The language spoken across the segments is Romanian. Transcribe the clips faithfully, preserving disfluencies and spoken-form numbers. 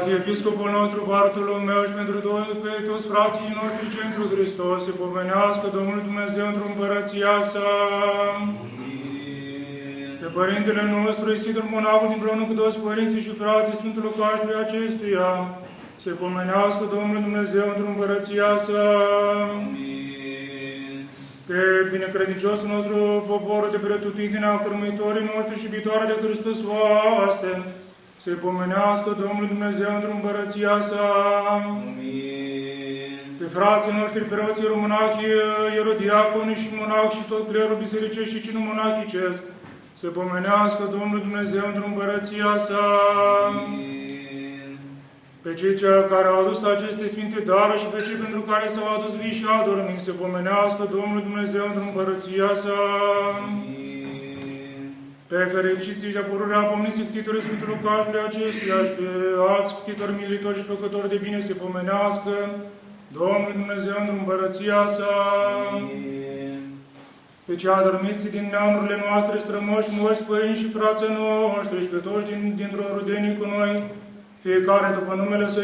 Arhiepiscopul nostru Bartolomeu și pentru toți frații noștri ce întru Hristos se pomenească Domnul Dumnezeu într-o împărăția sa. Pe Părintele nostru Isidore monahul împreună cu toți părinții și frații Sfântul Locașului acestuia se pomenească Domnul Dumnezeu într-o împărăția sa. Pe binecredinciosul nostru poporul de pretutindinea cărmuitorii noștri și iubitoare de Hristos oaste, se pomenească Domnul Dumnezeu într-o împărăția sa. Amin. Pe frații noștri preoții românachi, ierodiaconi și monachi și tot clerul bisericesc și cinu monachicesc, se pomenească Domnul Dumnezeu într-o împărăția sa. Amin. pe cei care au adus aceste sfinte daruri și pe cei pentru care s-au adus vii și adormiți, să pomenească Domnul Dumnezeu într-o împărăția sa. Pe fericiții de pururea pomniți ctitorii Sfântul Lucașului acestuia și pe alți ctitori militori și făcători de bine, se pomenească Domnul Dumnezeu într-o împărăția sa. Pe cei adormiți din neamurile noastre, strămoși, mulți părinți și frații noștri și pe toți din, dintr-o rudenii cu noi, fiecare după numele Său,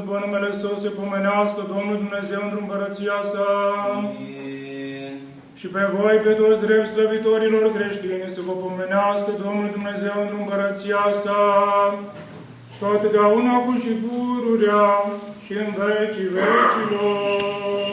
după numele Său, se pomenească Domnul Dumnezeu într-o împărăția Sa. Amin. Și pe voi, pe toți drept slăvitorilor creștini, să vă pomenească Domnul Dumnezeu într-o împărăția Sa. Toate de una cu și pururea și în vecii vecilor.